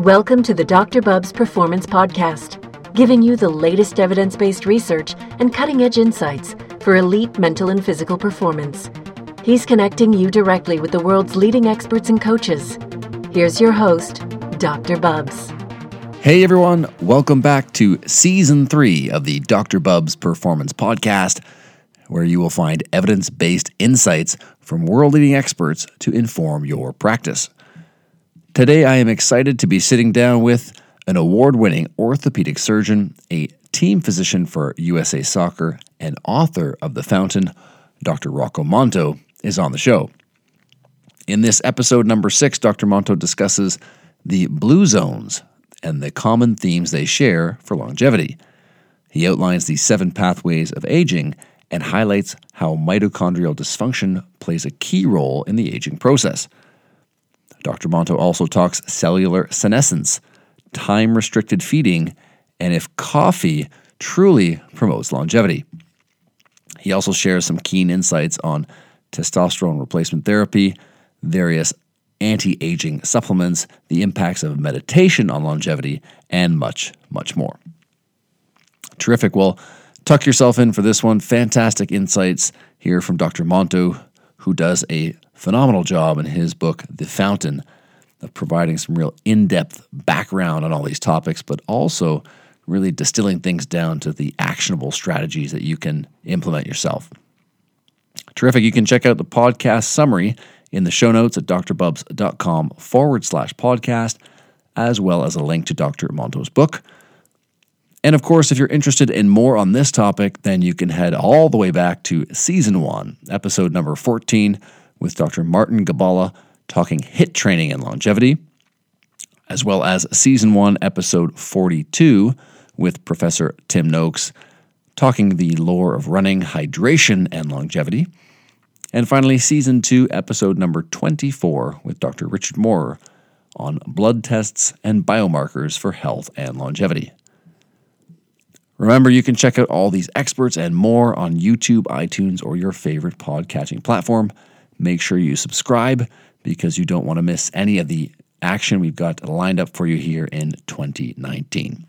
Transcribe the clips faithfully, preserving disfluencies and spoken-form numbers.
Welcome to the Doctor Bubbs Performance Podcast, giving you the latest evidence-based research and cutting-edge insights for elite mental and physical performance. He's connecting you directly with the world's leading experts and coaches. Here's your host, Doctor Bubbs. Hey everyone, welcome back to Season three of the Doctor Bubbs Performance Podcast, where you will find evidence-based insights from world-leading experts to inform your practice. Today, I am excited to be sitting down with an award-winning orthopedic surgeon, a team physician for U S A Soccer, and author of The Fountain, Doctor Rocco Monto, is on the show. In this episode number six, Doctor Monto discusses the blue zones and the common themes they share for longevity. He outlines the seven pathways of aging and highlights how mitochondrial dysfunction plays a key role in the aging process. Doctor Monto also talks cellular senescence, time-restricted feeding, and if coffee truly promotes longevity. He also shares some keen insights on testosterone replacement therapy, various anti-aging supplements, the impacts of meditation on longevity, and much, much more. Terrific. Well, tuck yourself in for this one. Fantastic insights here from Doctor Monto, who does a phenomenal job in his book, The Fountain, of providing some real in-depth background on all these topics, but also really distilling things down to the actionable strategies that you can implement yourself. Terrific. You can check out the podcast summary in the show notes at drbubbs.com forward slash podcast, as well as a link to Doctor Monto's book. And of course, if you're interested in more on this topic, then you can head all the way back to Season one, Episode number fourteen, with Doctor Martin Gabala talking HIIT training and longevity, as well as Season one, Episode forty-two, with Professor Tim Noakes talking the lore of running, hydration, and longevity. And finally, Season two, Episode number twenty-four, with Doctor Richard Moorer on blood tests and biomarkers for health and longevity. Remember, you can check out all these experts and more on YouTube, iTunes, or your favorite podcatching platform. Make sure you subscribe because you don't want to miss any of the action we've got lined up for you here in twenty nineteen.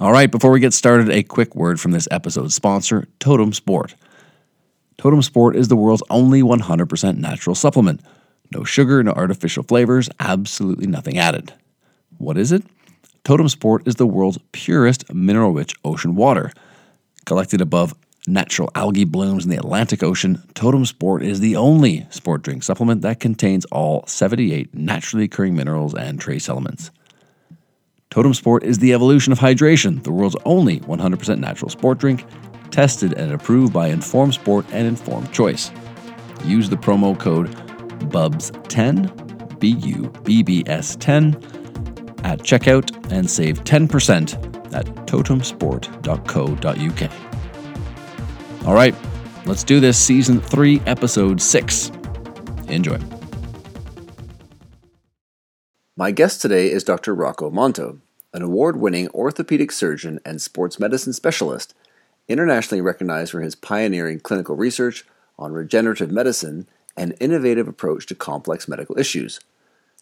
All right, before we get started, a quick word from this episode's sponsor, Totem Sport. Totem Sport is the world's only one hundred percent natural supplement. No sugar, no artificial flavors, absolutely nothing added. What is it? Totem Sport is the world's purest mineral-rich ocean water. Collected above natural algae blooms in the Atlantic Ocean, Totem Sport is the only sport drink supplement that contains all seventy-eight naturally occurring minerals and trace elements. Totem Sport is the evolution of hydration, the world's only one hundred percent natural sport drink, tested and approved by Informed Sport and Informed Choice. Use the promo code BUBBS ten, B U B B S ten, at checkout and save ten percent at totem sport dot co dot u k. All right, let's do this. Season three, Episode six. Enjoy. My guest today is Doctor Rocco Monto, an award-winning orthopedic surgeon and sports medicine specialist, internationally recognized for his pioneering clinical research on regenerative medicine and innovative approach to complex medical issues.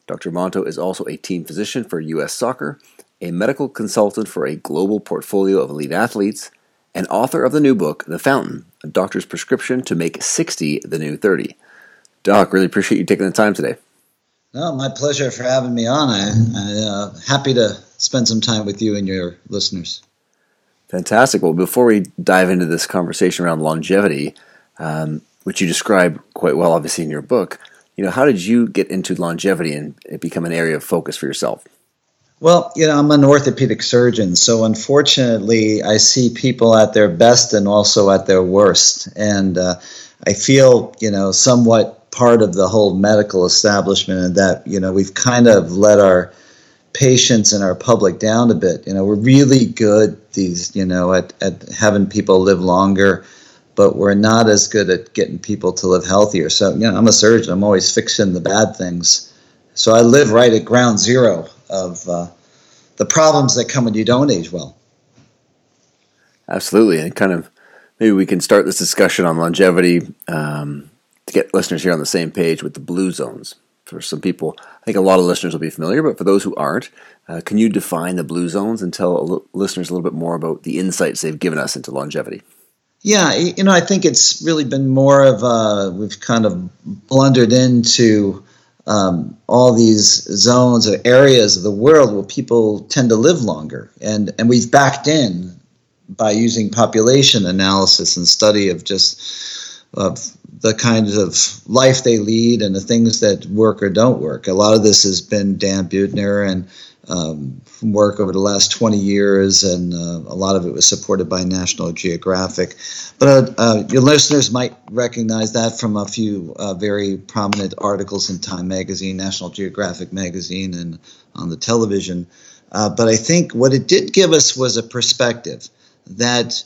Doctor Monto is also a team physician for U S Soccer, a medical consultant for a global portfolio of elite athletes, and author of the new book, The Fountain, A Doctor's Prescription to Make sixty the New thirty. Doc, really appreciate you taking the time today. No, my pleasure for having me on. I'm uh, happy to spend some time with you and your listeners. Fantastic. Well, before we dive into this conversation around longevity, um, which you describe quite well, obviously, in your book, you know, how did you get into longevity and it become an area of focus for yourself? Well, you know, I'm an orthopedic surgeon, so unfortunately, I see people at their best and also at their worst, and uh, I feel, you know, somewhat part of the whole medical establishment, and that, you know, we've kind of let our patients and our public down a bit. You know, we're really good these, you know, at at having people live longer, but we're not as good at getting people to live healthier. So, you know, I'm a surgeon. I'm always fixing the bad things. So I live right at ground zero of uh, the problems that come when you don't age well. Absolutely. And kind of maybe we can start this discussion on longevity um, to get listeners here on the same page with the blue zones. for some people, I think a lot of listeners will be familiar, but for those who aren't, uh, can you define the blue zones and tell a l- listeners a little bit more about the insights they've given us into longevity? Yeah, you know, I think it's really been more of a, we've kind of blundered into um, all these zones or areas of the world where people tend to live longer. And, and we've backed in by using population analysis and study of just of the kinds of life they lead and the things that work or don't work. A lot of this has been Dan Buettner and Um, from work over the last twenty years, and uh, a lot of it was supported by National Geographic. But uh, uh, your listeners might recognize that from a few uh, very prominent articles in Time magazine, National Geographic magazine, and on the television. Uh, but I think what it did give us was a perspective that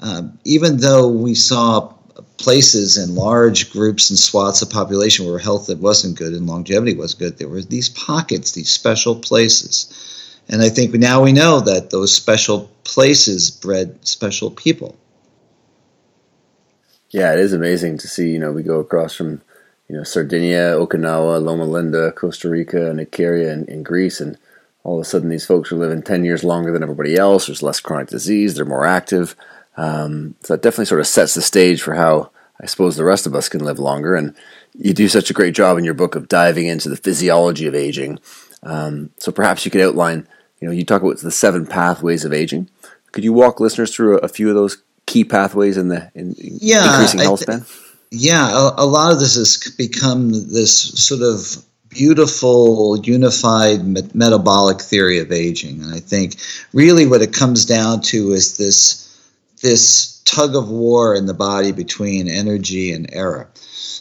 uh, even though we saw places and large groups and swaths of population where health that wasn't good and longevity was good, there were these pockets, these special places. And I think now we know that those special places bred special people. Yeah, it is amazing to see, you know, we go across from, you know, Sardinia, Okinawa, Loma Linda, Costa Rica, and Ikaria in, in Greece, and all of a sudden these folks are living ten years longer than everybody else. There's less chronic disease, they're more active. Um, so that definitely sort of sets the stage for how I suppose the rest of us can live longer. And you do such a great job in your book of diving into the physiology of aging. Um, so perhaps you could outline, you know, you talk about the seven pathways of aging. Could you walk listeners through a, a few of those key pathways in the in, in yeah, increasing health span? Th- yeah, a, a lot of this has become this sort of beautiful, unified me- metabolic theory of aging. And I think really what it comes down to is this this tug of war in the body between energy and error.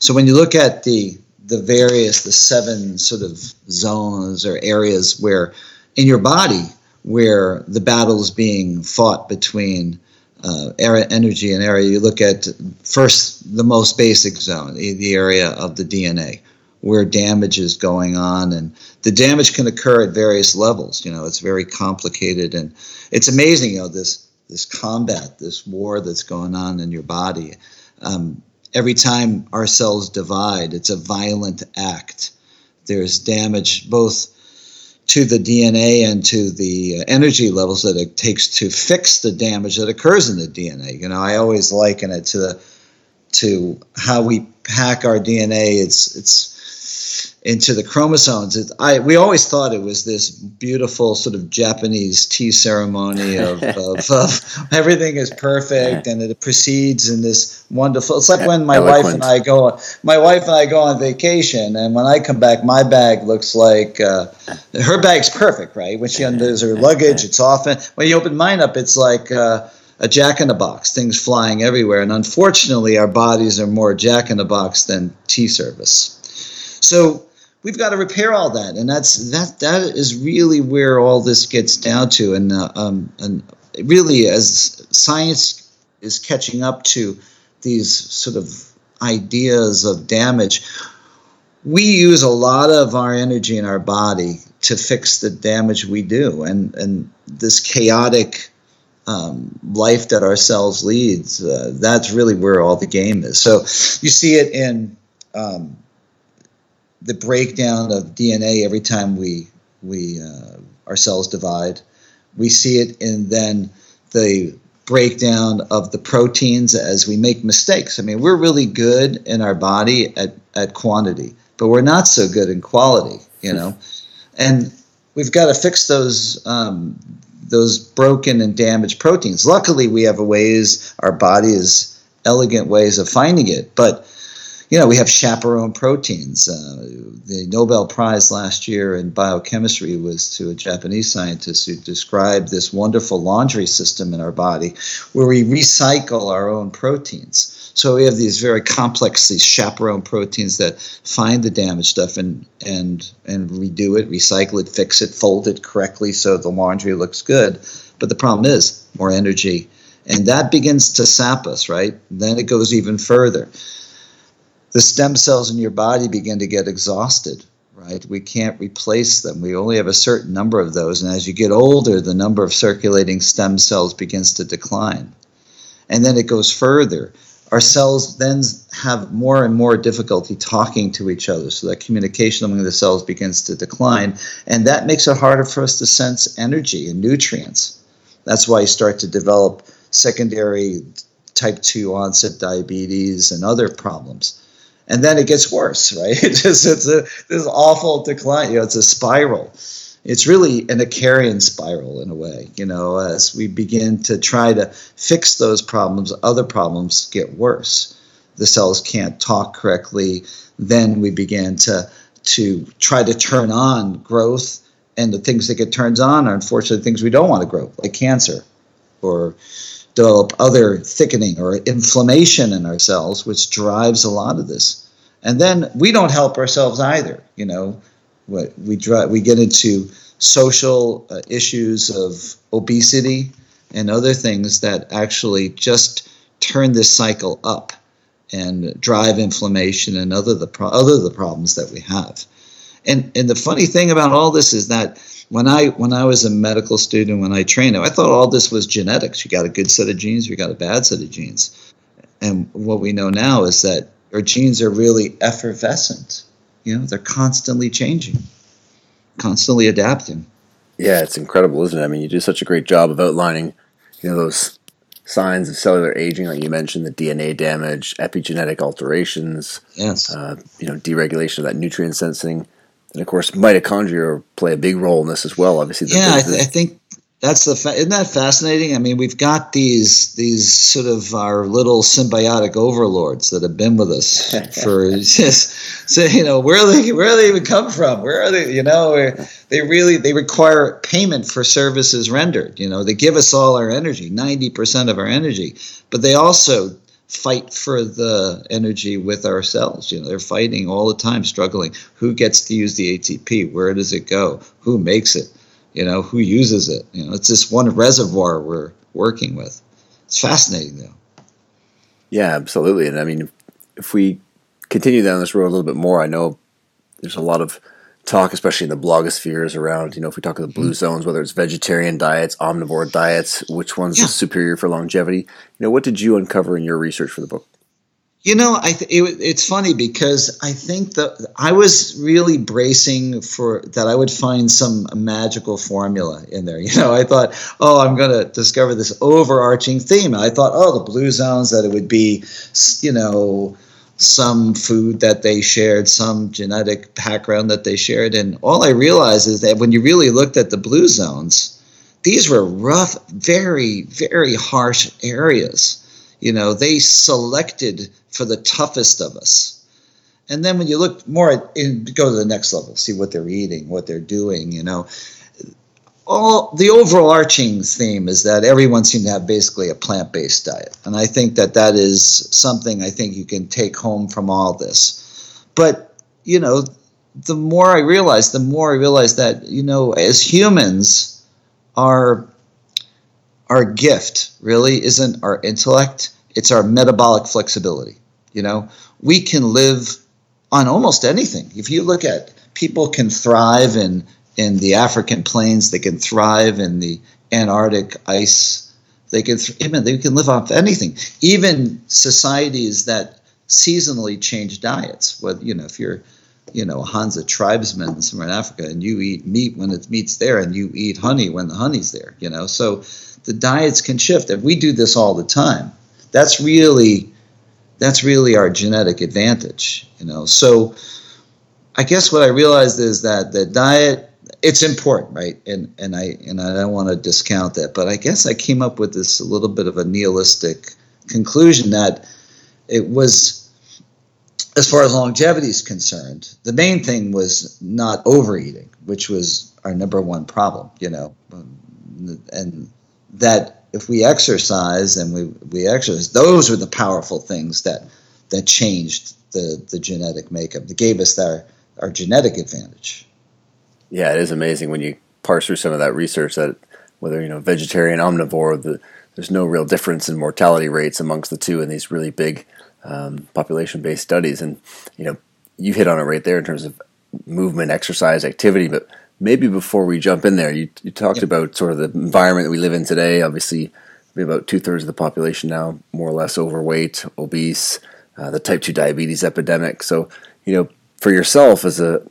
So when you look at the the various, the seven sort of zones or areas where in your body where the battle is being fought between uh, era, energy and error, you look at first the most basic zone, the area of the D N A, where damage is going on. And the damage can occur at various levels. You know, it's very complicated. And it's amazing, you know, this this combat, this war that's going on in your body. Um, every time our cells divide, it's a violent act. There's damage both to the D N A and to the energy levels that it takes to fix the damage that occurs in the D N A. You know, I always liken it to the, to how we pack our D N A. It's, it's, into the chromosomes. It, I, we always thought it was this beautiful sort of Japanese tea ceremony of, of, of everything is perfect and it proceeds in this wonderful, it's like when my Eloquent. wife and I go, my wife and I go on vacation, and when I come back, my bag looks like, uh, her bag's perfect, right? When she undoes her luggage, it's often, when you open mine up, it's like uh, a jack-in-the-box, things flying everywhere. And unfortunately, our bodies are more jack-in-the-box than tea service. So we've got to repair all that, and that's that. That is really where all this gets down to, and uh, um, and really, as science is catching up to these sort of ideas of damage, we use a lot of our energy in our body to fix the damage we do, and and this chaotic um, life that our cells leads. Uh, that's really where all the game is. So you see it in. Um, the breakdown of D N A every time we we uh, our cells divide. We see it in then the breakdown of the proteins as we make mistakes. I mean, we're really good in our body at, at quantity, but we're not so good in quality, you know. And we've got to fix those um, those broken and damaged proteins. Luckily, we have a ways, our body is elegant ways of finding it, but you know, we have chaperone proteins. Uh, the Nobel Prize last year in biochemistry was to a Japanese scientist who described this wonderful laundry system in our body where we recycle our own proteins. So we have these very complex, these chaperone proteins that find the damaged stuff and and and redo it, recycle it, fix it, fold it correctly so the laundry looks good. But the problem is more energy. And that begins to sap us, right? Then it goes even further. The stem cells in your body begin to get exhausted, right? We can't replace them. We only have a certain number of those. And as you get older, the number of circulating stem cells begins to decline. And then it goes further. our cells then have more and more difficulty talking to each other, so that communication among the cells begins to decline, and that makes it harder for us to sense energy and nutrients. That's why you start to develop secondary type two onset diabetes and other problems. And then it gets worse, right? It just, it's a, this awful decline. You know, it's a spiral. It's really an Icarian spiral in a way. You know, as we begin to try to fix those problems, other problems get worse. The cells can't talk correctly. Then we begin to to try to turn on growth, and the things that get turned on are unfortunately things we don't want to grow, like cancer, or develop other thickening or inflammation in our cells, which drives a lot of this. And then we don't help ourselves either. You know, we drive, we get into social issues of obesity and other things that actually just turn this cycle up and drive inflammation and other the pro- other the problems that we have. And and the funny thing about all this is that when I when I was a medical student, when I trained, I thought all this was genetics. You got a good set of genes, you got a bad set of genes. And what we know now is that our genes are really effervescent. You know, they're constantly changing, constantly adapting. Yeah, it's incredible, isn't it? I mean, you do such a great job of outlining, you know, those signs of cellular aging, like you mentioned, the D N A damage, epigenetic alterations, yes, uh, you know, deregulation of that nutrient sensing. And of course, mitochondria play a big role in this as well. Obviously, the, yeah, the, the, I, th- I think that's the. Fa- isn't that fascinating? I mean, we've got these these sort of our little symbiotic overlords that have been with us for just. So you know, where they where they even come from? Where are they? You know, they really they require payment for services rendered. You know, they give us all our energy, ninety percent of our energy, but they also fight for the energy with ourselves. You know, they're fighting all the time, struggling. Who gets to use the A T P? Where does it go? Who makes it? You know, who uses it? You know, it's this one reservoir we're working with. It's fascinating, though. Yeah, absolutely. And I mean, if we continue down this road a little bit more, I know there's a lot of talk, especially in the blogospheres, around, you know, if we talk about the blue zones, whether it's vegetarian diets, omnivore diets, which one's yeah. superior for longevity. You know, what did you uncover in your research for the book? You know, I th- it, it's funny because I think that I was really bracing for that I would find some magical formula in there. You know, I thought, oh, I'm going to discover this overarching theme. I thought, oh, the blue zones, that it would be, you know, some food that they shared, some genetic background that they shared. And all I realized is that when you really looked at the blue zones, these were rough, very, very harsh areas. You know, they selected for the toughest of us. And then when you look more at, and go to the next level, see what they're eating, what they're doing, you know, all the overarching theme is that everyone seemed to have basically a plant-based diet. And I think that that is something I think you can take home from all this. But, you know, the more I realized, the more I realized that, you know, as humans, our, our gift really isn't our intellect. It's our metabolic flexibility. You know, we can live on almost anything. If you look at people can thrive in in the African plains, they can thrive in the Antarctic ice. They can, th- they can live off anything. Even societies that seasonally change diets. Well, you know, if you're, you know, a Hanza tribesman somewhere in Africa and you eat meat when it meat's there, and you eat honey when the honey's there, you know, so the diets can shift. And we do this all the time. That's really, that's really our genetic advantage, you know. So, I guess what I realized is that the diet, it's important, right? And and I and I don't want to discount that, but I guess I came up with this a little bit of a nihilistic conclusion that it was, as far as longevity is concerned, the main thing was not overeating, which was our number one problem, you know, and that if we exercise and we, we exercise, those were the powerful things that that changed the the genetic makeup, that gave us our our genetic advantage. Yeah, it is amazing when you parse through some of that research that whether, you know, vegetarian, omnivore, the, there's no real difference in mortality rates amongst the two in these really big um, population-based studies. And, you know, you hit on it right there in terms of movement, exercise, activity. But maybe before we jump in there, you, you talked yeah. about sort of the environment that we live in today, obviously be about two-thirds of the population now, more or less overweight, obese, uh, the type two diabetes epidemic. So, you know, for yourself as a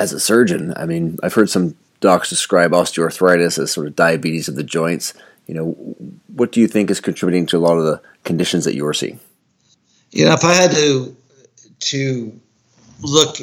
as a surgeon, I mean, I've heard some docs describe osteoarthritis as sort of diabetes of the joints. You know, what do you think is contributing to a lot of the conditions that you are seeing? You know, if I had to to look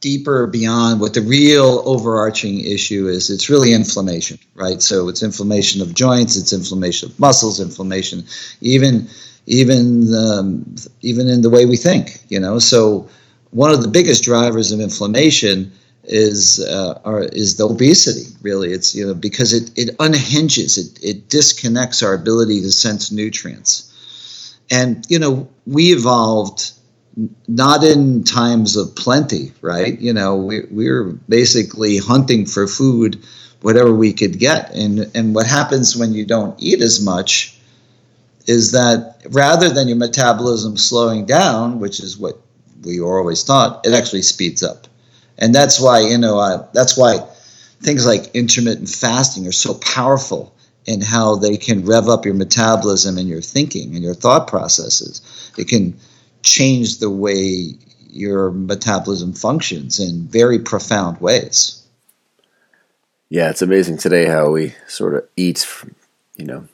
deeper beyond what the real overarching issue is, it's really inflammation, right? So it's inflammation of joints, it's inflammation of muscles, inflammation, even even um, even in the way we think. You know, so one of the biggest drivers of inflammation is uh, or is the obesity, really. It's, you know, because it it unhinges, it it disconnects our ability to sense nutrients. And, you know, we evolved not in times of plenty, right? You know, we, we were basically hunting for food, whatever we could get. And, and what happens when you don't eat as much is that rather than your metabolism slowing down, which is what we were always taught, it actually speeds up. And that's why, you know, uh, that's why things like intermittent fasting are so powerful in how they can rev up your metabolism and your thinking and your thought processes. It can change the way your metabolism functions in very profound ways. Yeah, it's amazing today how we sort of eat, you know,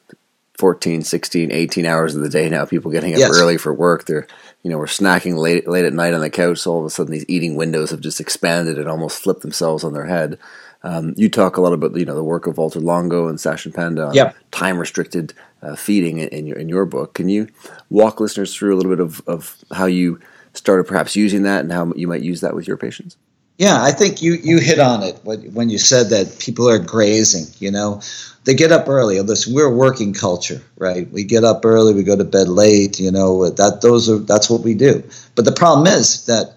fourteen, sixteen, eighteen hours of the day now. People getting up yes. early for work. They're, you know, we're snacking late, late at night on the couch. So all of a sudden, these eating windows have just expanded and almost flipped themselves on their head. Um, you talk a lot about, you know, the work of Walter Longo and Sasha Panda on yep. time-restricted uh, feeding in, in your in your book. Can you walk listeners through a little bit of, of how you started perhaps using that and how you might use that with your patients? Yeah, I think you, you hit on it when, when you said that people are grazing. You know, they get up early. Listen, we're a working culture, right? We get up early, we go to bed late. You know, that those are that's what we do. But the problem is that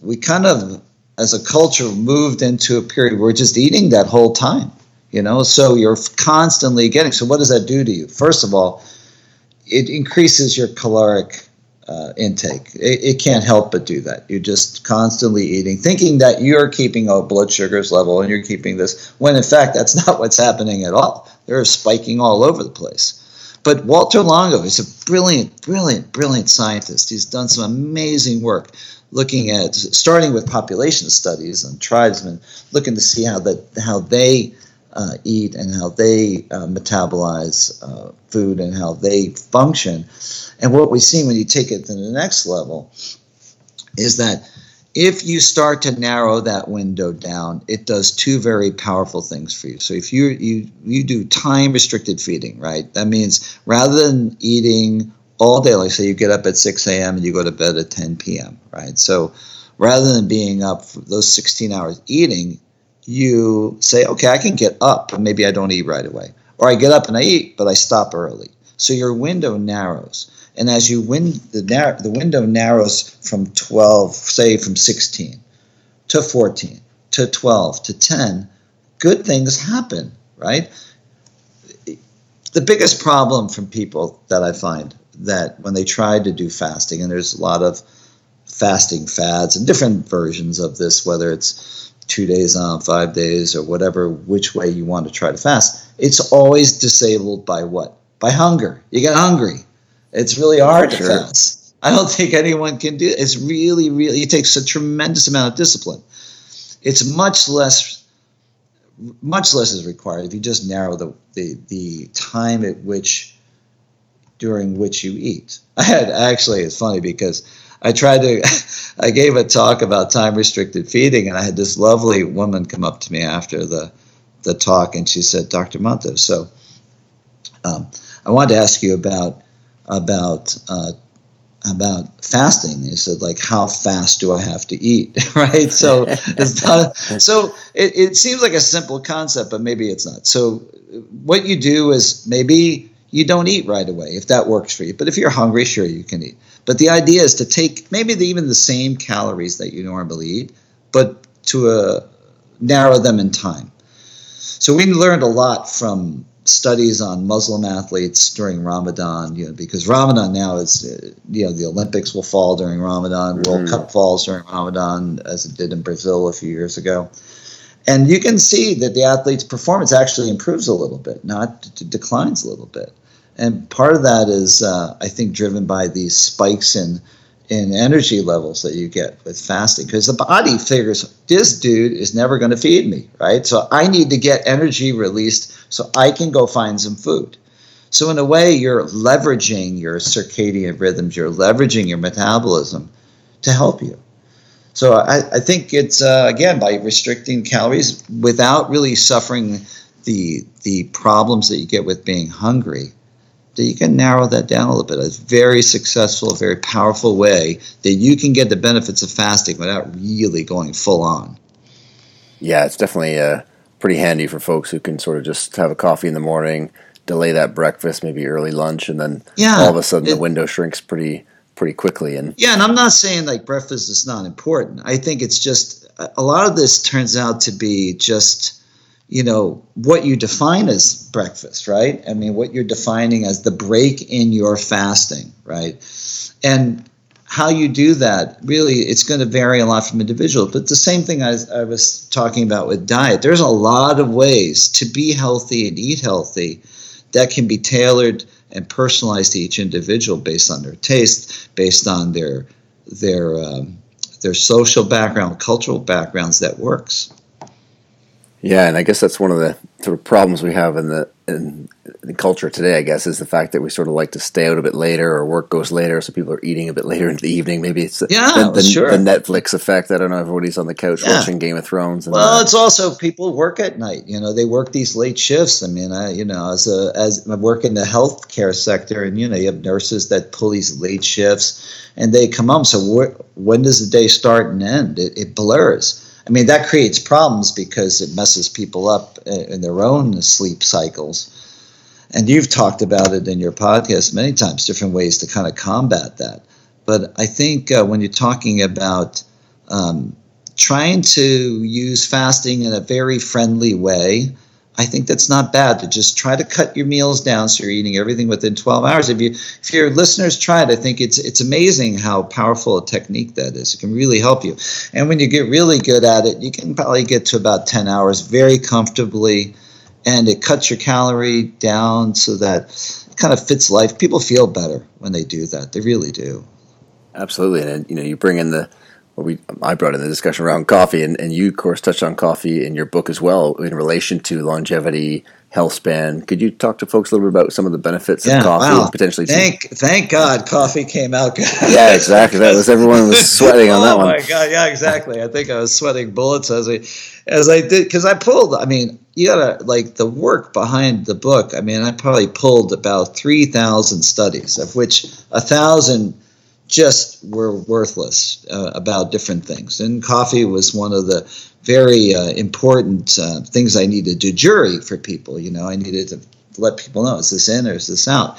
we kind of, as a culture, moved into a period where we're just eating that whole time. You know, so you're constantly getting. So what does that do to you? First of all, it increases your caloric Uh, intake. It, it can't help but do that. You're just constantly eating, thinking that you're keeping a blood sugars level and you're keeping this, when in fact that's not what's happening at all. They're spiking all over the place. But Walter Longo is a brilliant, brilliant, brilliant scientist. He's done some amazing work looking at, starting with population studies on tribesmen, looking to see how that how they uh, eat and how they uh, metabolize uh, food and how they function. And what we see when you take it to the next level is that if you start to narrow that window down, it does two very powerful things for you. So if you you you do time-restricted feeding, right, that means rather than eating all day, like say you get up at six a.m. and you go to bed at ten p.m., right? So rather than being up for those sixteen hours eating, you say, okay, I can get up, but maybe I don't eat right away. Or I get up and I eat, but I stop early. So your window narrows. And as you win, the, narrow, the window narrows from twelve, say from sixteen to fourteen to twelve to ten, good things happen, right? The biggest problem from people that I find that when they try to do fasting, and there's a lot of fasting fads and different versions of this, whether it's two days on, five days or whatever, which way you want to try to fast, it's always disabled by what? By hunger. You get hungry. It's really hard sure. to fast. I don't think anyone can do it. It's really, really, it takes a tremendous amount of discipline. It's much less, much less is required if you just narrow the, the, the time at which, during which you eat. I had, actually, it's funny because I tried to, I gave a talk about time-restricted feeding, and I had this lovely woman come up to me after the, the talk, and she said, Doctor Monto, so um, I wanted to ask you about, about uh, about fasting. They said, like, how fast do I have to eat, right? So it's not, so it, it seems like a simple concept, but maybe it's not. So what you do is maybe you don't eat right away, if that works for you. But if you're hungry, sure, you can eat. But the idea is to take maybe the, even the same calories that you normally eat, but to uh, narrow them in time. So we learned a lot from studies on Muslim athletes during Ramadan, you know, because Ramadan now is, you know, the Olympics will fall during Ramadan, mm-hmm. World Cup falls during Ramadan, as it did in Brazil a few years ago. And you can see that the athlete's performance actually improves a little bit, not d- declines a little bit. And part of that is, uh, I think, driven by these spikes in in energy levels that you get with fasting, because the body figures, this dude is never going to feed me, right? So I need to get energy released so I can go find some food. So in a way, you're leveraging your circadian rhythms, you're leveraging your metabolism to help you. So I, I think it's, uh, again, by restricting calories without really suffering the the problems that you get with being hungry, that you can narrow that down a little bit. It's a very successful, very powerful way that you can get the benefits of fasting without really going full on. Yeah, it's definitely uh, pretty handy for folks who can sort of just have a coffee in the morning, delay that breakfast, maybe early lunch, and then yeah, all of a sudden it, the window shrinks pretty pretty quickly. And yeah, and I'm not saying like breakfast is not important. I think it's just a lot of this turns out to be just, you know, what you define as breakfast, right? I mean, what you're defining as the break in your fasting, right? And how you do that, really, it's going to vary a lot from individual. But the same thing I, I was talking about with diet, there's a lot of ways to be healthy and eat healthy that can be tailored and personalized to each individual based on their taste, based on their their um, their social background, cultural backgrounds that works. Yeah, and I guess that's one of the sort of problems we have in the in, in culture today, I guess, is the fact that we sort of like to stay out a bit later or work goes later, so people are eating a bit later into the evening. Maybe it's yeah, the, the, sure. the Netflix effect. I don't know, everybody's on the couch yeah. watching Game of Thrones. And well, that. It's also people work at night. You know, they work these late shifts. I mean, I, you know, as a, as I work in the healthcare sector, and, you know, you have nurses that pull these late shifts, and they come home. So wh- when does the day start and end? It, it blurs. I mean, that creates problems because it messes people up in their own sleep cycles. And you've talked about it in your podcast many times, different ways to kind of combat that. But I think uh, when you're talking about um, trying to use fasting in a very friendly way, I think that's not bad to just try to cut your meals down so you're eating everything within twelve hours. If you, if your listeners try it, I think it's it's amazing how powerful a technique that is. It can really help you. And when you get really good at it, you can probably get to about ten hours very comfortably, and it cuts your calorie down so that it kind of fits life. People feel better when they do that. They really do. Absolutely. And, you know, you bring in the Well, we, I brought in the discussion around coffee, and, and you, of course, touched on coffee in your book as well in relation to longevity, health span. Could you talk to folks a little bit about some of the benefits yeah, of coffee? Wow. Potentially, thank thank God coffee came out good. Yeah, exactly. That was everyone was sweating on that one. Oh my God! Yeah, exactly. I think I was sweating bullets as I as I did because I pulled. I mean, you gotta like the work behind the book. I mean, I probably pulled about three thousand studies, of which a thousand. Just were worthless uh, about different things. And coffee was one of the very uh, important uh, things I needed to jury for people. You know, I needed to let people know, is this in or is this out?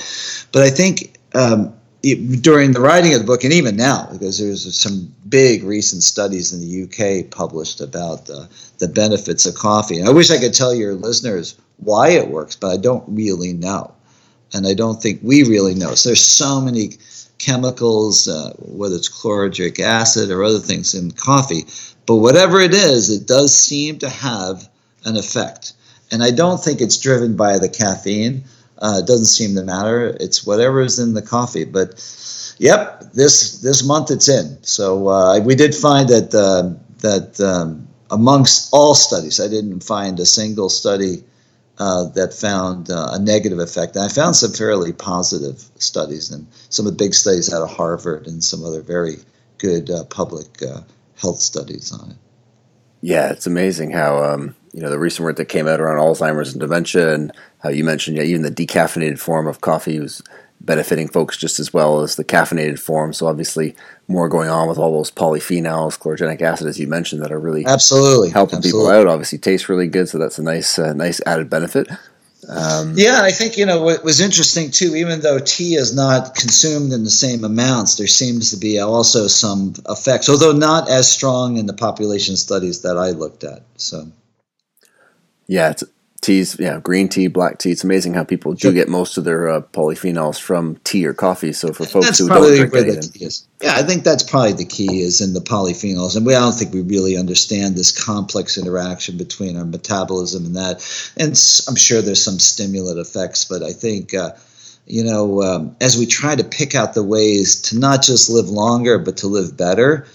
But I think um, it, during the writing of the book, and even now, because there's some big recent studies in the U K published about uh, the benefits of coffee. And I wish I could tell your listeners why it works, but I don't really know. And I don't think we really know. So there's so many chemicals, uh, whether it's chlorogenic acid or other things in coffee. But whatever it is, it does seem to have an effect. And I don't think it's driven by the caffeine. Uh, it doesn't seem to matter. It's whatever is in the coffee. But, yep, this this month it's in. So uh, we did find that, uh, that um, amongst all studies, I didn't find a single study Uh, that found uh, a negative effect. And I found some fairly positive studies and some of the big studies out of Harvard and some other very good uh, public uh, health studies on it. Yeah, it's amazing how, um, you know, the recent work that came out around Alzheimer's and dementia, and how you mentioned, yeah, even the decaffeinated form of coffee was benefiting folks just as well as the caffeinated form. So obviously more going on with all those polyphenols, chlorogenic acid, as you mentioned, that are really absolutely helping absolutely. people out. Obviously tastes really good, so that's a nice uh, nice added benefit. Um, yeah, I think, you know, what was interesting too, even though tea is not consumed in the same amounts, there seems to be also some effects, although not as strong in the population studies that I looked at. So yeah, it's teas, yeah, green tea, black tea. It's amazing how people do get most of their uh, polyphenols from tea or coffee. So for folks that's who don't drink anything, yeah, I think that's probably the key is in the polyphenols. And we I don't think we really understand this complex interaction between our metabolism and that. And I'm sure there's some stimulant effects, but I think uh, you know um, as we try to pick out the ways to not just live longer, but to live better.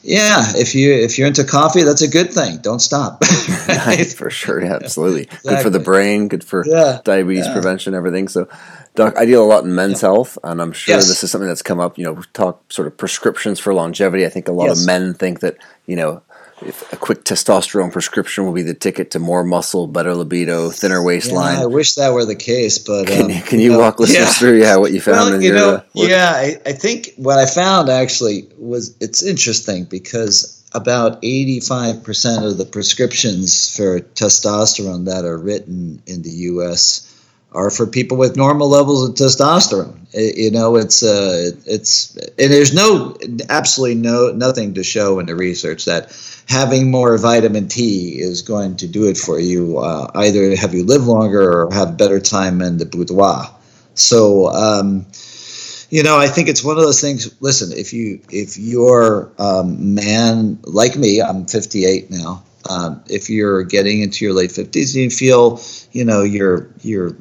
Yeah, if you if you're into coffee, that's a good thing. Don't stop. Right? Right, for sure, yeah, absolutely. Exactly. Good for the brain, good for yeah. diabetes yeah. prevention, everything. So, Doc, I deal a lot in men's yeah. health, and I'm sure yes. this is something that's come up. You know, we talk sort of prescriptions for longevity. I think a lot yes. of men think that you know, if a quick testosterone prescription will be the ticket to more muscle, better libido, thinner waistline. Yeah, I wish that were the case, but um, can you, can you, you know, walk listeners yeah. through yeah what you found? Well, in you your, know, uh, yeah, I, I think what I found actually was it's interesting because about eighty-five percent of the prescriptions for testosterone that are written in the U S are for people with normal levels of testosterone. It, you know, it's uh, it, it's and there's no absolutely no nothing to show in the research that having more vitamin T is going to do it for you. Uh, either have you live longer or have better time in the boudoir. So, um, you know, I think it's one of those things. Listen, if you if you're a um, man like me, I'm fifty-eight now. Um, if you're getting into your late fifties, you feel you know you're you're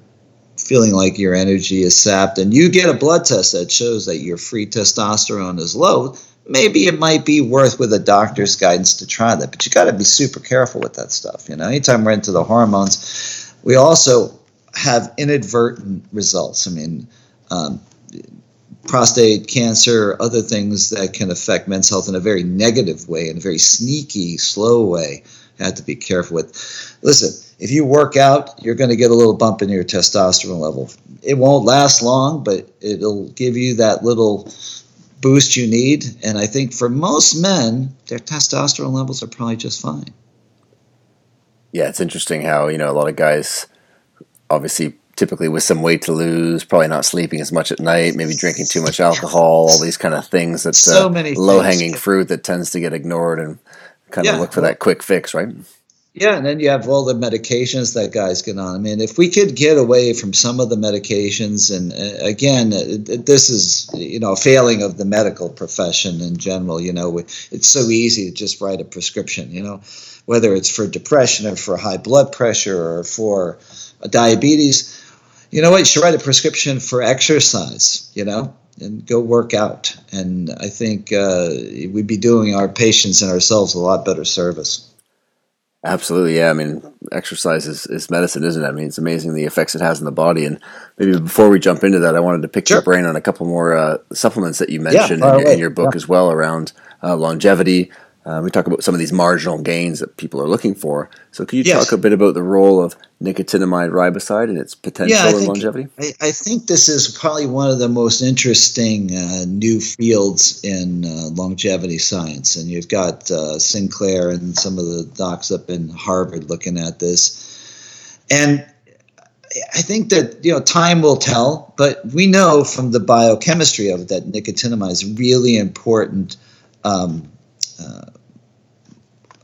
feeling like your energy is sapped and you get a blood test that shows that your free testosterone is low, maybe it might be worth with a doctor's guidance to try that. But you got to be super careful with that stuff. You know, anytime we're into the hormones, we also have inadvertent results. I mean, um, prostate cancer, other things that can affect men's health in a very negative way, in a very sneaky, slow way. I have to be careful with. Listen, if you work out, you're going to get a little bump in your testosterone level. It won't last long, but it'll give you that little boost you need. And I think for most men, their testosterone levels are probably just fine. Yeah, it's interesting how, you know, a lot of guys obviously typically with some weight to lose, probably not sleeping as much at night, maybe drinking too much alcohol, all these kind of things that's so uh, low-hanging fruit that tends to get ignored and kind yeah. of look for that quick fix, right? Yeah, and then you have all the medications that guys get on. I mean, if we could get away from some of the medications, and uh, again, uh, this is, you know, a failing of the medical profession in general. You know, it's so easy to just write a prescription, you know, whether it's for depression or for high blood pressure or for diabetes. You know what, you should write a prescription for exercise, you know, and go work out. And I think uh, we'd be doing our patients and ourselves a lot better service. Absolutely, yeah. I mean, exercise is, is medicine, isn't it? I mean, it's amazing the effects it has on the body. And maybe before we jump into that, I wanted to pick sure. your brain on a couple more uh, supplements that you mentioned yeah, in, your, in your book yeah. as well around uh, longevity. Uh, we talk about some of these marginal gains that people are looking for. So can you yes. talk a bit about the role of nicotinamide riboside and its potential yeah, I in think, longevity? I, I think this is probably one of the most interesting uh, new fields in uh, longevity science. And you've got uh, Sinclair and some of the docs up in Harvard looking at this. And I think that, you know, time will tell, but we know from the biochemistry of it that nicotinamide is really important um uh,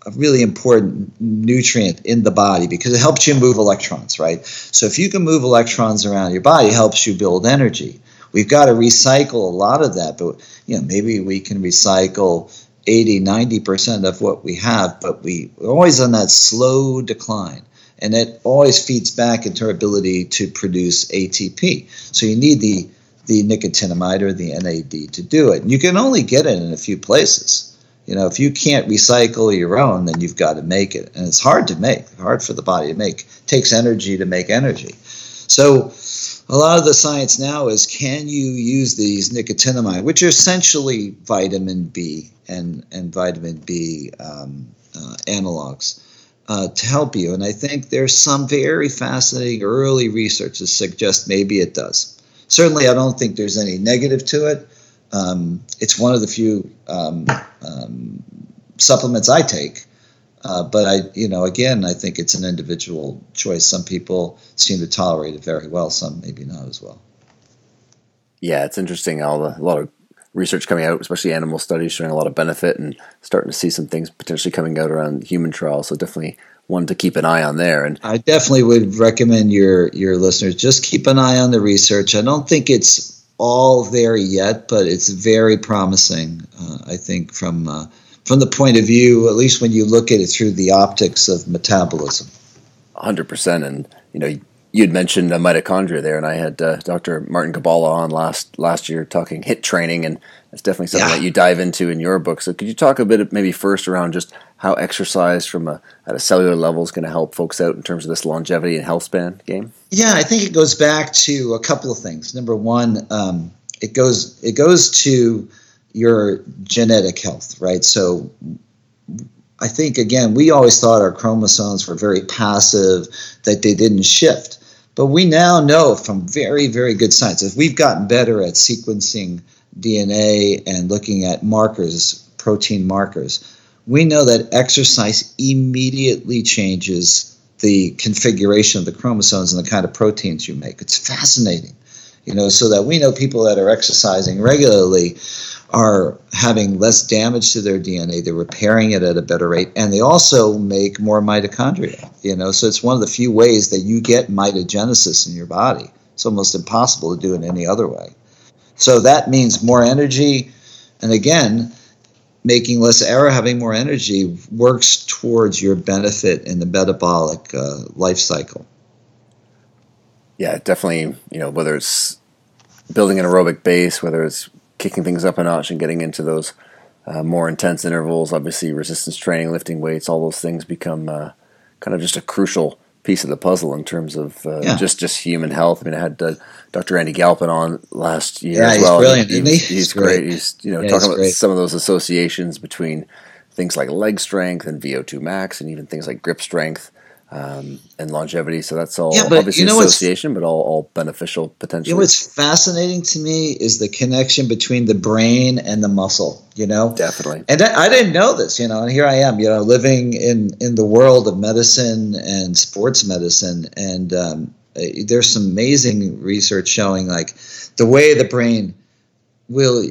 a really important nutrient in the body because it helps you move electrons, right? So if you can move electrons around your body, it helps you build energy. We've got to recycle a lot of that, but you know, maybe we can recycle eighty, ninety percent of what we have, but we, we're always on that slow decline. And it always feeds back into our ability to produce A T P. So you need the, the nicotinamide or the N A D to do it. And you can only get it in a few places. You know, if you can't recycle your own, then you've got to make it. And it's hard to make, hard for the body to make. It takes energy to make energy. So a lot of the science now is can you use these nicotinamide, which are essentially vitamin B and, and vitamin B um, uh, analogs, uh, to help you. And I think there's some very fascinating early research that suggests maybe it does. Certainly, I don't think there's any negative to it. Um, it's one of the few um, um, supplements I take, uh, but I, you know, again, I think it's an individual choice. Some people seem to tolerate it very well. Some maybe not as well. Yeah, it's interesting. All the, a lot of research coming out, especially animal studies, showing a lot of benefit, and starting to see some things potentially coming out around human trials. So definitely one to keep an eye on there. And I definitely would recommend your your listeners just keep an eye on the research. I don't think it's all there yet, but it's very promising. Uh, I think from uh, from the point of view, at least when you look at it through the optics of metabolism. one hundred percent. And you know, you'd mentioned uh, mitochondria there, and I had uh, Doctor Martin Gabala on last last year talking HIIT training, and that's definitely something yeah. that you dive into in your book. So could you talk a bit, maybe first, around just how exercise from a, at a cellular level is going to help folks out in terms of this longevity and health span game? Yeah, I think it goes back to a couple of things. Number one, um, it goes it goes to your genetic health, right? So I think, again, we always thought our chromosomes were very passive, that they didn't shift. But we now know from very, very good science, as we've gotten better at sequencing D N A and looking at markers, protein markers, we know that exercise immediately changes the configuration of the chromosomes and the kind of proteins you make. It's fascinating, you know, so that we know people that are exercising regularly are having less damage to their D N A. They're repairing it at a better rate, and they also make more mitochondria, you know. So it's one of the few ways that you get mitogenesis in your body. It's almost impossible to do it any other way. So that means more energy, and again, making less error, having more energy, works towards your benefit in the metabolic uh, life cycle. Yeah, definitely, you know, whether it's building an aerobic base, whether it's kicking things up a notch and getting into those uh, more intense intervals, obviously resistance training, lifting weights, all those things become uh, kind of just a crucial piece of the puzzle in terms of uh, yeah. just, just human health. I mean, I had uh, Doctor Andy Galpin on last year yeah, as well. He's brilliant, he, he, he's, he's great. great. He's you know yeah, talking about great. some of those associations between things like leg strength and V O two max, and even things like grip strength um, and longevity. So that's all yeah, obviously you know association, but all, all beneficial potentially. You know what's fascinating to me is the connection between the brain and the muscle, you know? Definitely. And I, I didn't know this, you know, and here I am, you know, living in, in the world of medicine and sports medicine. And um, there's some amazing research showing like the way the brain will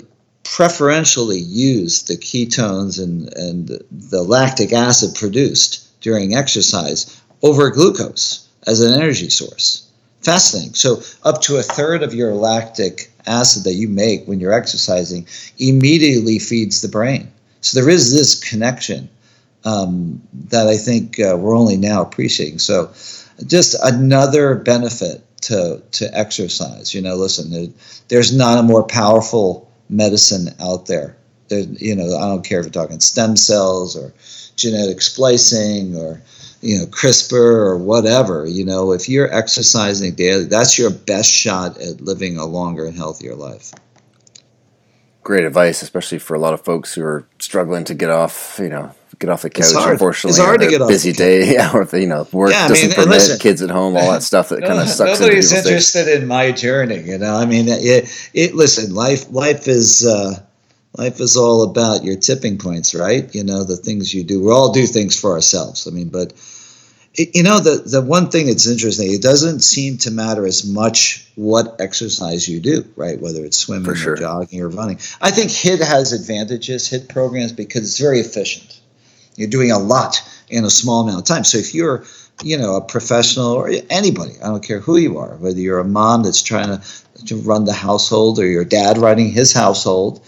preferentially use the ketones and, and the lactic acid produced during exercise over glucose as an energy source. Fascinating. So up to a third of your lactic acid that you make when you're exercising immediately feeds the brain. So there is this connection um, that I think uh, we're only now appreciating. So just another benefit to, to exercise. You know, listen, there, there's not a more powerful medicine out there. there. You know, I don't care if we're talking stem cells or genetic splicing or you know, CRISPR or whatever, you know, if you're exercising daily, that's your best shot at living a longer and healthier life. Great advice, especially for a lot of folks who are struggling to get off, you know, get off the couch. It's hard. Unfortunately, it's hard to get off the couch. Busy day, yeah, or if, you know, work yeah, doesn't mean, permit, listen, kids at home, all that stuff that no, kind of sucks. Nobody's into interested things. In my journey, you know. I mean, it, it listen, life, life is. Uh, Life is all about your tipping points, right? You know, the things you do. We all do things for ourselves. I mean, but, it, you know, the, the one thing that's interesting, it doesn't seem to matter as much what exercise you do, right? Whether it's swimming for sure. or jogging or running. I think HIIT has advantages, HIIT programs, because it's very efficient. You're doing a lot in a small amount of time. So if you're, you know, a professional or anybody, I don't care who you are, whether you're a mom that's trying to, to run the household or your dad running his household,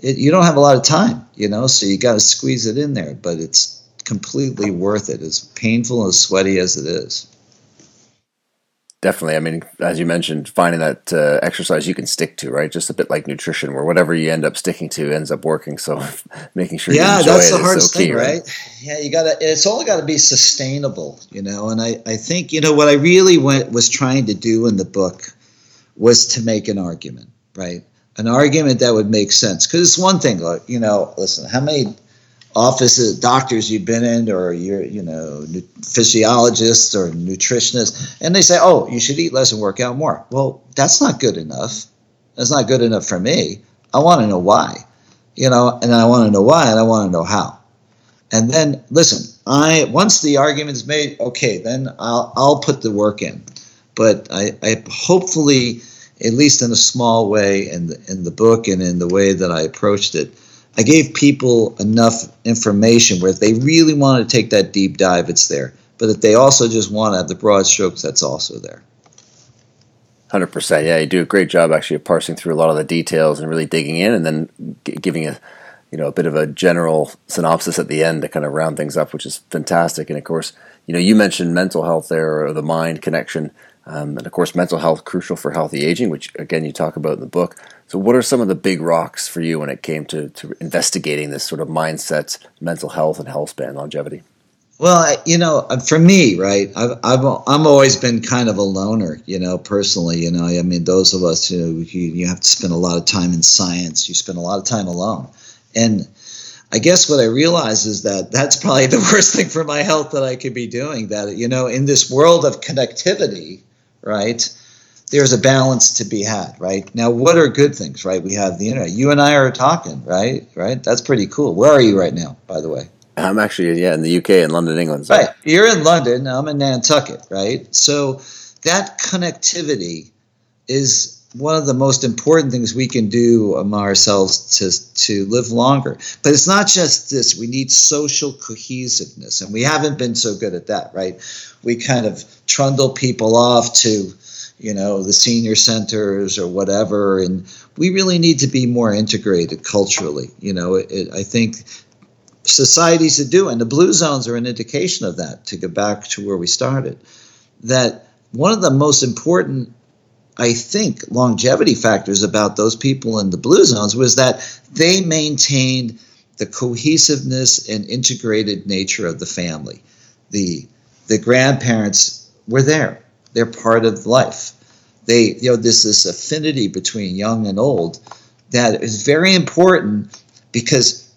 It, you don't have a lot of time, you know, so you got to squeeze it in there, but it's completely worth it, as painful and as sweaty as it is. Definitely. I mean, as you mentioned, finding that uh, exercise you can stick to, right? Just a bit like nutrition, where whatever you end up sticking to ends up working. So making sure yeah, you enjoy that's the it hardest is okay, thing, right? right? Yeah, you got to, it's all got to be sustainable, you know, and I, I think, you know, what I really went, was trying to do in the book was to make an argument, right? An argument that would make sense, because it's one thing, like, you know, listen, how many offices, doctors you've been in, or you're, you know, physiologists or nutritionists, and they say, oh, you should eat less and work out more. Well, that's not good enough. That's not good enough for me. I want to know why, you know, and I want to know why, and I want to know how. And then, listen, I once the argument's made, okay, then I'll I'll put the work in, but I, I hopefully at least in a small way in the, in the book and in the way that I approached it, I gave people enough information where if they really want to take that deep dive, it's there. But if they also just want to have the broad strokes, that's also there. one hundred percent. Yeah, you do a great job actually of parsing through a lot of the details and really digging in, and then g- giving a you know a bit of a general synopsis at the end to kind of round things up, which is fantastic. And of course, you know, you mentioned mental health there, or the mind connection. Um, and of course, mental health, crucial for healthy aging, which again, you talk about in the book. So what are some of the big rocks for you when it came to, to investigating this sort of mindset, mental health and health span, longevity? Well, I, you know, for me, right, I've, I've I'm always been kind of a loner, you know, personally, you know, I mean, those of us, you know, you, you have to spend a lot of time in science, you spend a lot of time alone. And I guess what I realize is that that's probably the worst thing for my health that I could be doing, that, you know, in this world of connectivity, right, there's a balance to be had, right? Now, what are good things, right? We have the internet. You and I are talking, right? Right? That's pretty cool. Where are you right now, by the way? I'm actually, yeah, in the U K, in London, England. So. Right. You're in London. I'm in Nantucket, right? So that connectivity is one of the most important things we can do among ourselves to, to live longer. But it's not just this. We need social cohesiveness, and we haven't been so good at that, right? We kind of trundle people off to, you know, the senior centers or whatever, and we really need to be more integrated culturally. You know, it, it, I think societies that do, and the blue zones are an indication of that, to go back to where we started, that one of the most important, I think, longevity factors about those people in the blue zones was that they maintained the cohesiveness and integrated nature of the family. The the grandparents were there. They're part of life. They, you know, there's this affinity between young and old that is very important, because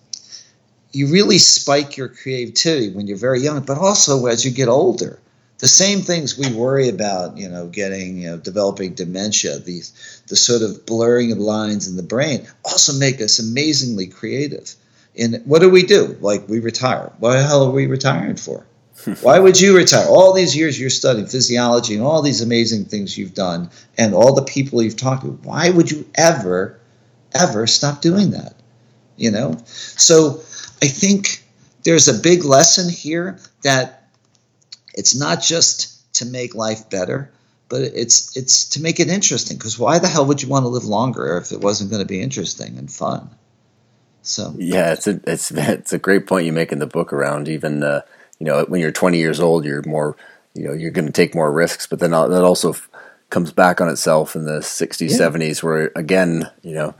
you really spike your creativity when you're very young, but also as you get older. The same things we worry about, you know, getting, you know, developing dementia, these the sort of blurring of lines in the brain also make us amazingly creative. And what do we do? Like, we retire. What the hell are we retiring for? Why would you retire? All these years you're studying physiology and all these amazing things you've done and all the people you've talked to. Why would you ever, ever stop doing that? You know? So I think there's a big lesson here that it's not just to make life better, but it's it's to make it interesting, because why the hell would you want to live longer if it wasn't going to be interesting and fun? So yeah, it's a, it's it's a great point you make in the book around even uh, you know, when you're twenty years old, you're more, you know, you're going to take more risks, but then that also f- comes back on itself in the sixties, yeah. seventies, where again, you know,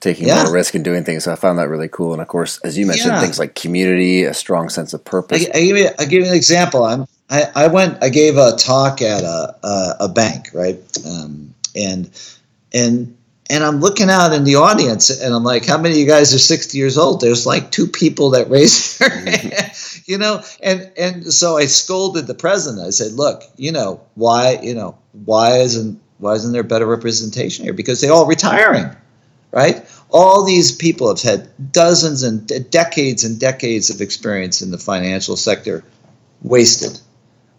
taking yeah. more risk and doing things. So I found that really cool. And of course, as you mentioned, yeah. things like community, a strong sense of purpose. I, I give you, I give you an example. I'm, I, I went, I gave a talk at a, a, a bank, right? Um, and, and, and I'm looking out in the audience and I'm like, how many of you guys are sixty years old? There's like two people that raised their hand, you know? And, and so I scolded the president. I said, look, you know, why, you know, why isn't, why isn't there better representation here? Because they're all retiring, right? All these people have had dozens and d- decades and decades of experience in the financial sector wasted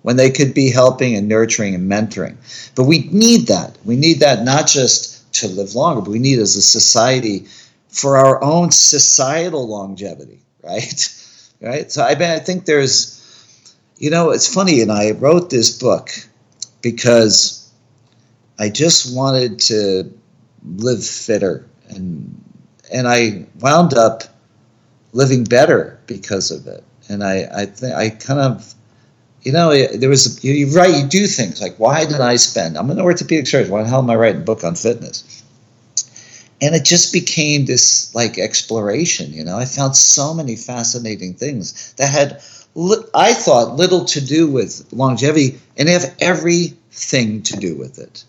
when they could be helping and nurturing and mentoring. But we need that. We need that not just to live longer, but we need as a society for our own societal longevity, right? Right. So I mean, I think there's, you know, it's funny, and I wrote this book because I just wanted to live fitter. And and I wound up living better because of it. And I I, th- I kind of, you know, there was a, you're right. You do things like, why did I spend? I'm an orthopedic surgeon. Why the hell am I writing a book on fitness? And it just became this like exploration. You know, I found so many fascinating things that had li- I thought little to do with longevity, and they have everything to do with it.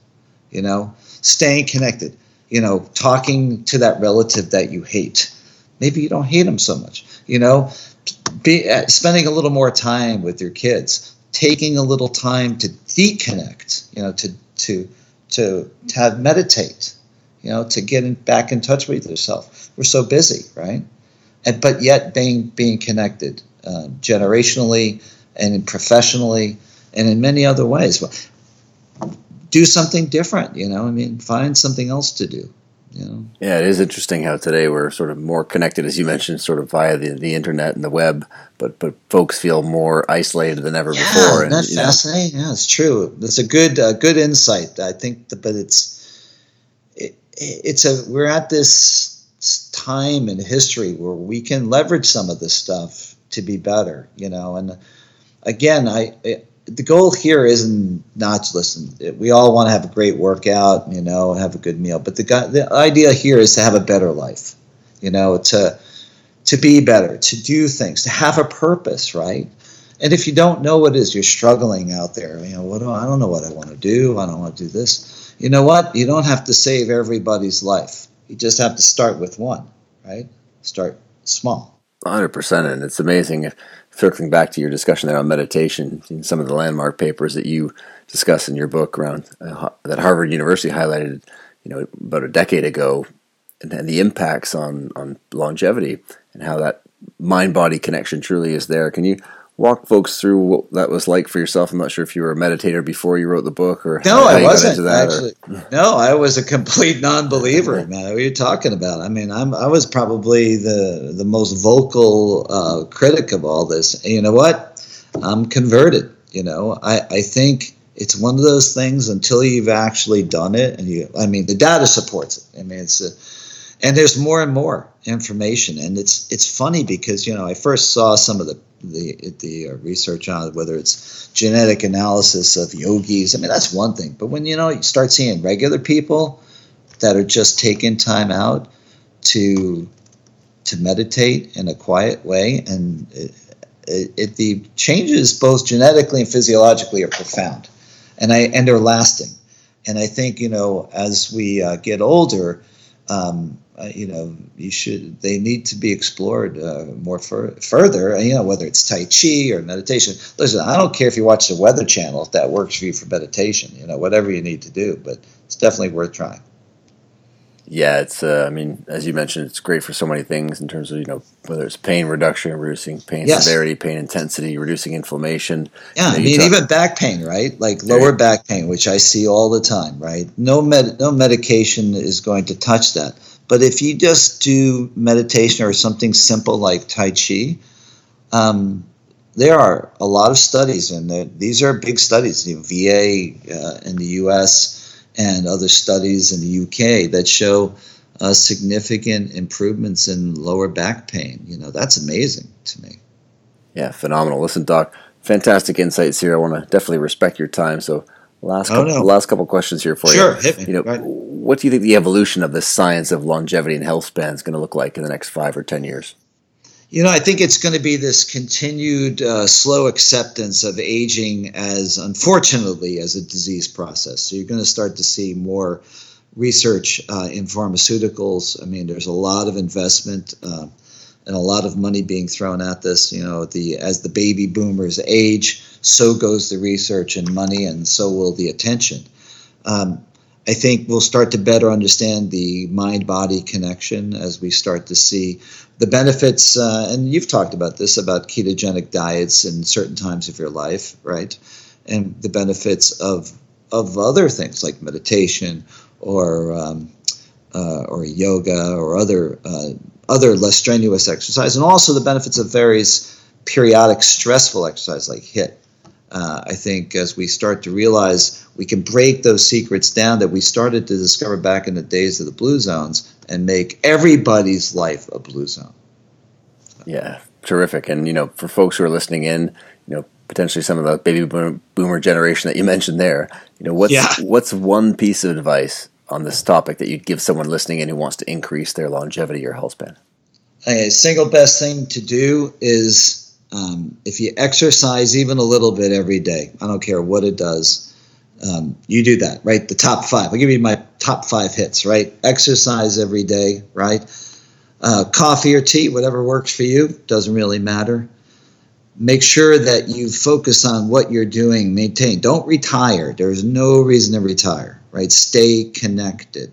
You know, staying connected. You know, talking to that relative that you hate. Maybe you don't hate them so much. You know, be, uh, spending a little more time with your kids, taking a little time to deconnect, you know, to to to, to have meditate, you know, to get in, back in touch with yourself. We're so busy, right? And but yet being being connected uh, generationally and professionally and in many other ways. Well, do something different, you know, I mean, find something else to do. You know? Yeah, it is interesting how today we're sort of more connected, as you mentioned, sort of via the, the internet and the web, but but folks feel more isolated than ever yeah, before. Isn't that and, fascinating? Yeah, it's true. That's a good uh, good insight, I think. The, but it's it, it's a we're at this time in history where we can leverage some of this stuff to be better, you know. And again, I. It, The goal here isn't not to listen. We all want to have a great workout, you know, have a good meal. But the the idea here is to have a better life, you know, to to be better, to do things, to have a purpose, right? And if you don't know what it is, you're struggling out there. You know, what do, I don't know what I want to do. I don't want to do this. You know what? You don't have to save everybody's life. You just have to start with one, right? Start small. one hundred percent. And it's amazing if. Circling back to your discussion there on meditation, in some of the landmark papers that you discuss in your book around uh, that Harvard University highlighted, you know, about a decade ago, and, and the impacts on, on longevity and how that mind-body connection truly is there. Can you walk folks through what that was like for yourself? I'm not sure if you were a meditator before you wrote the book, or no, how, how I wasn't that, actually. Or... No, I was a complete non-believer, man. What are you talking about? I mean, I'm I was probably the the most vocal uh, critic of all this. And you know what? I'm converted. You know, I I think it's one of those things until you've actually done it, and you. I mean, the data supports it. I mean, it's a, and there's more and more information, and it's it's funny because you know I first saw some of the. the the research on it, whether it's genetic analysis of yogis. I mean, that's one thing. But when, you know, you start seeing regular people that are just taking time out to to meditate in a quiet way, and it, it, it, the changes both genetically and physiologically are profound, and I and they're lasting. And I think, you know, as we uh, get older, um, Uh, you know, you should. They need to be explored uh, more fur- further. You know, whether it's Tai Chi or meditation. Listen, I don't care if you watch the Weather Channel if that works for you for meditation. You know, whatever you need to do, but it's definitely worth trying. Yeah, it's. Uh, I mean, as you mentioned, it's great for so many things in terms of, you know, whether it's pain reduction, reducing pain yes. severity, pain intensity, reducing inflammation. Yeah, I mean, talk- even back pain, right? Like lower yeah. back pain, which I see all the time, right? No med- no medication is going to touch that. But if you just do meditation or something simple like Tai Chi, um, there are a lot of studies, and these are big studies, you know, V A uh, in the U S and other studies in the U K that show uh, significant improvements in lower back pain. You know, that's amazing to me. Yeah, phenomenal. Listen, Doc, fantastic insights here. I want to definitely respect your time. So last couple, oh, no. last couple questions here for sure, you. Sure, hit me. You know, right. What do you think the evolution of the science of longevity and health span is going to look like in the next five or ten years? You know, I think it's going to be this continued uh, slow acceptance of aging as, unfortunately, as a disease process. So you're going to start to see more research uh, in pharmaceuticals. I mean, there's a lot of investment uh, and a lot of money being thrown at this. You know, the as the baby boomers age, so goes the research and money, and so will the attention. Um, I think we'll start to better understand the mind-body connection as we start to see the benefits, uh, and you've talked about this, about ketogenic diets in certain times of your life, right? And the benefits of of other things like meditation or um, uh, or yoga or other uh, other less strenuous exercise, and also the benefits of various periodic stressful exercise like HIIT. Uh, I think as we start to realize we can break those secrets down that we started to discover back in the days of the blue zones and make everybody's life a blue zone. Yeah, terrific. And, you know, for folks who are listening in, you know, potentially some of the baby boomer generation that you mentioned there, you know, what's, yeah. what's one piece of advice on this topic that you'd give someone listening in who wants to increase their longevity or health span? A single best thing to do is... Um, if you exercise even a little bit every day, I don't care what it does, um, you do that, right? The top five. I'll give you my top five hits, right? Exercise every day, right? Uh, coffee or tea, whatever works for you, doesn't really matter. Make sure that you focus on what you're doing, maintain. Don't retire. There's no reason to retire, right? Stay connected.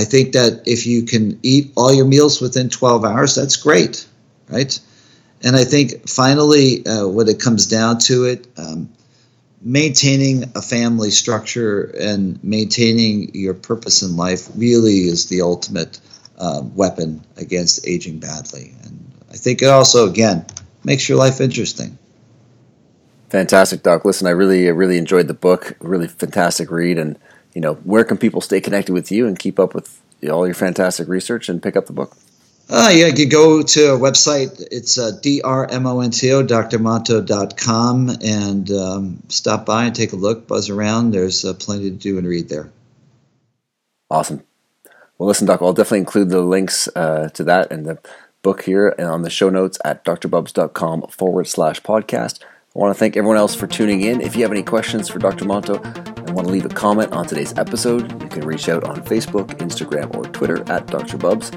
I think that if you can eat all your meals within twelve hours, that's great, right? And I think finally, uh, what it comes down to it, um, maintaining a family structure and maintaining your purpose in life really is the ultimate uh, weapon against aging badly. And I think it also, again, makes your life interesting. Fantastic, Doc. Listen, I really, really enjoyed the book. Really fantastic read. And, you know, where can people stay connected with you and keep up with all your fantastic research and pick up the book? Uh, yeah, you go to a website. It's uh, D R M O N T O, D R monto dot com, and um, stop by and take a look, buzz around. There's uh, plenty to do and read there. Awesome. Well, listen, Doc, I'll definitely include the links uh, to that and the book here and on the show notes at drbubbs.com forward slash podcast. I want to thank everyone else for tuning in. If you have any questions for Doctor Monto and want to leave a comment on today's episode, you can reach out on Facebook, Instagram, or Twitter at Doctor Bubbs.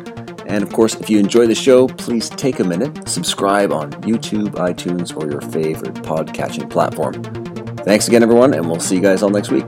And, of course, if you enjoy the show, please take a minute, subscribe on YouTube, iTunes, or your favorite podcatching platform. Thanks again, everyone, and we'll see you guys all next week.